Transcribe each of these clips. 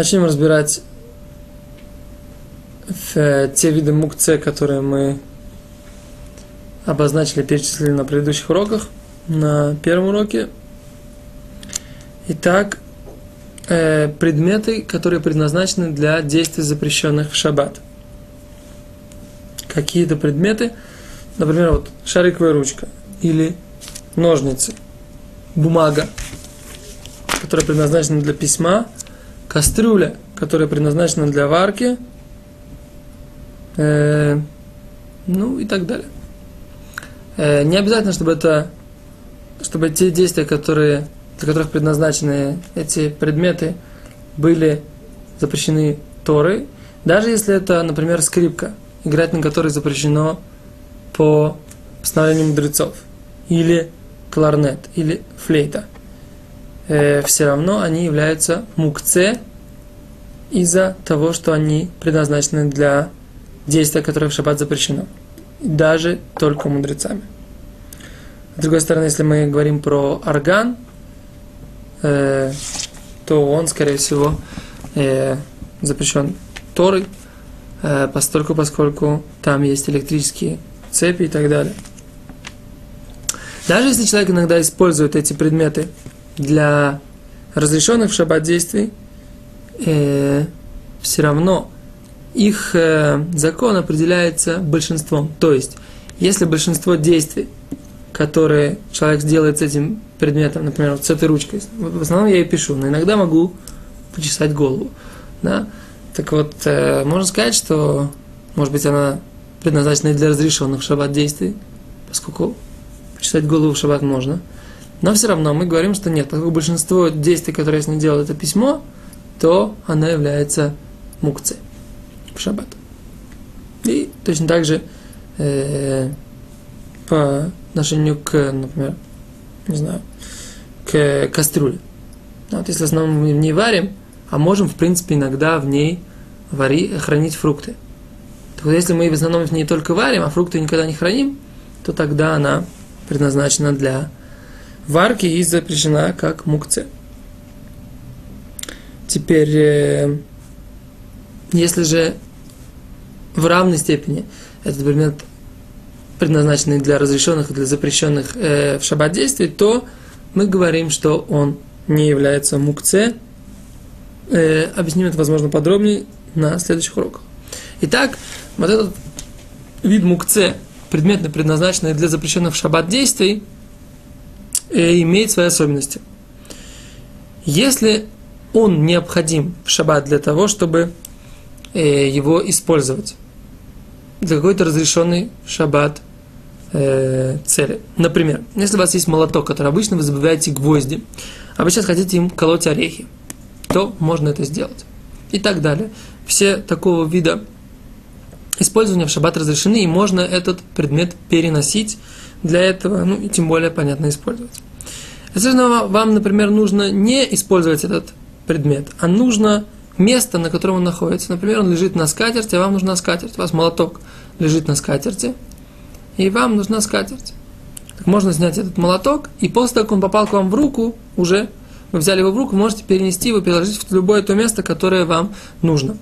Начнем разбирать те виды мукце, которые мы обозначили, перечислили на предыдущих уроках, на первом уроке. Итак, предметы, которые предназначены для действий, запрещенных в шаббат. Какие-то предметы, например, вот шариковая ручка или ножницы, бумага, которая предназначена для письма, кастрюля, которая предназначена для варки, ну и так далее. Не обязательно, чтобы те действия, для которых предназначены эти предметы, были запрещены Торой, даже если это, например, скрипка, играть на которой запрещено по постановлению мудрецов, или кларнет, или флейта. Все равно они являются мукце из-за того, что они предназначены для действия, которое в шаббат запрещено, даже только мудрецами. С другой стороны, если мы говорим про орган, то он, скорее всего, запрещен Торой, поскольку там есть электрические цепи и так далее. Даже если человек иногда использует эти предметы для разрешенных в шаббат действий, все равно их закон определяется большинством. То есть, если большинство действий, которые человек делает с этим предметом, например, вот с этой ручкой, в основном я и пишу, но иногда могу почесать голову. Да? Так вот, можно сказать, что, может быть, она предназначена и для разрешенных в шаббат действий, поскольку почесать голову в шаббат можно. Но все равно мы говорим, что нет, поскольку большинство действий, которые я с ней делал, это письмо, то оно является мукцей в шаббат. И точно так же по отношению к, например, не знаю, к кастрюле. Вот если в основном мы в ней варим, а можем, в принципе, иногда в ней хранить фрукты. Так вот, если мы в основном в ней только варим, а фрукты никогда не храним, то тогда она предназначена для варки и запрещена как мукце. Теперь, если же в равной степени этот предмет предназначенный для разрешенных и для запрещенных в шаббат действий, то мы говорим, что он не является мукце. Объясним это, возможно, подробнее на следующих уроках. Итак, вот этот вид мукце, предметно предназначенный для запрещенных в шаббат действий, имеет свои особенности. Если он необходим в шаббат для того, чтобы его использовать для какой-то разрешенной в шаббат цели. Например, если у вас есть молоток, который обычно вы забиваете гвозди, а вы сейчас хотите им колоть орехи, то можно это сделать. И так далее. Все такого вида использования в шаббат разрешены, и можно этот предмет переносить для этого, ну и тем более, понятно, использовать. Если вам, например, нужно не использовать этот предмет, а нужно место, на котором он находится. Например, он лежит на скатерти, а вам нужна скатерть. У вас молоток лежит на скатерти, и вам нужна скатерть. Так можно снять этот молоток, и после того, как он попал к вам в руку, уже вы взяли его в руку, можете перенести его, переложить в любое то место, которое вам нужно.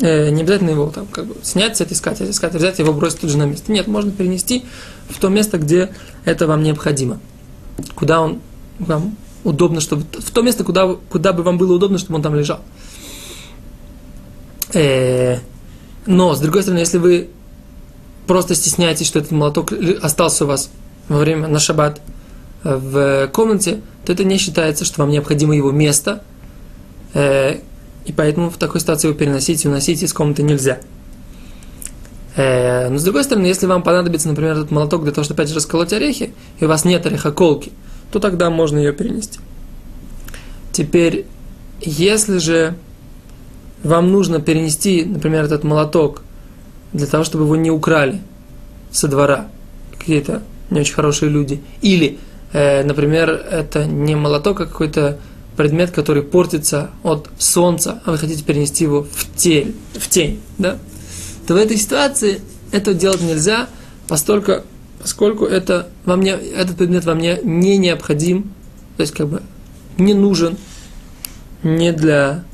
Не обязательно его там, снять с этой скатерти, взять его, бросить тут же на место. Нет, можно перенести в то место, где это вам необходимо. Куда он вам удобно, чтобы в то место, куда бы вам было удобно, чтобы он там лежал. Но, с другой стороны, если вы просто стесняетесь, что этот молоток остался у вас во время на шаббат в комнате, то это не считается, что вам необходимо его место, и поэтому в такой ситуации его переносить и уносить из комнаты нельзя. Но, с другой стороны, если вам понадобится, например, этот молоток для того, чтобы опять же расколоть орехи, и у вас нет орехоколки, то тогда можно ее перенести. Теперь, если же вам нужно перенести, например, этот молоток для того, чтобы его не украли со двора какие-то не очень хорошие люди, или, например, это не молоток, а какой-то предмет, который портится от солнца, а вы хотите перенести его в тень, да? То в этой ситуации это делать нельзя, поскольку этот предмет вам не необходим, то есть не нужен, не для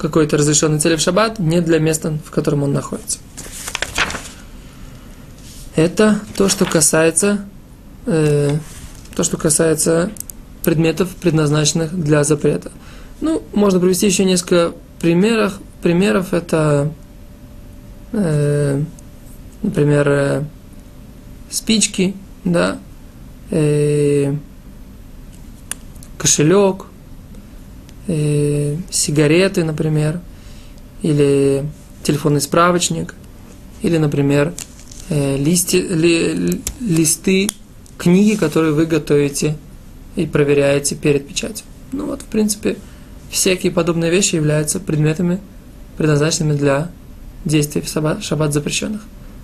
какой-то разрешенной цели в шаббат, не для места, в котором он находится. Это то, что касается предметов, предназначенных для запрета. Ну, можно привести еще несколько примеров. Это, например, спички, да, кошелек, сигареты, например, или телефонный справочник, или, например, листы книги, которые вы готовите и проверяете перед печатью. Ну вот, в принципе, всякие подобные вещи являются предметами, предназначенными для действий в шаббат запрещенных.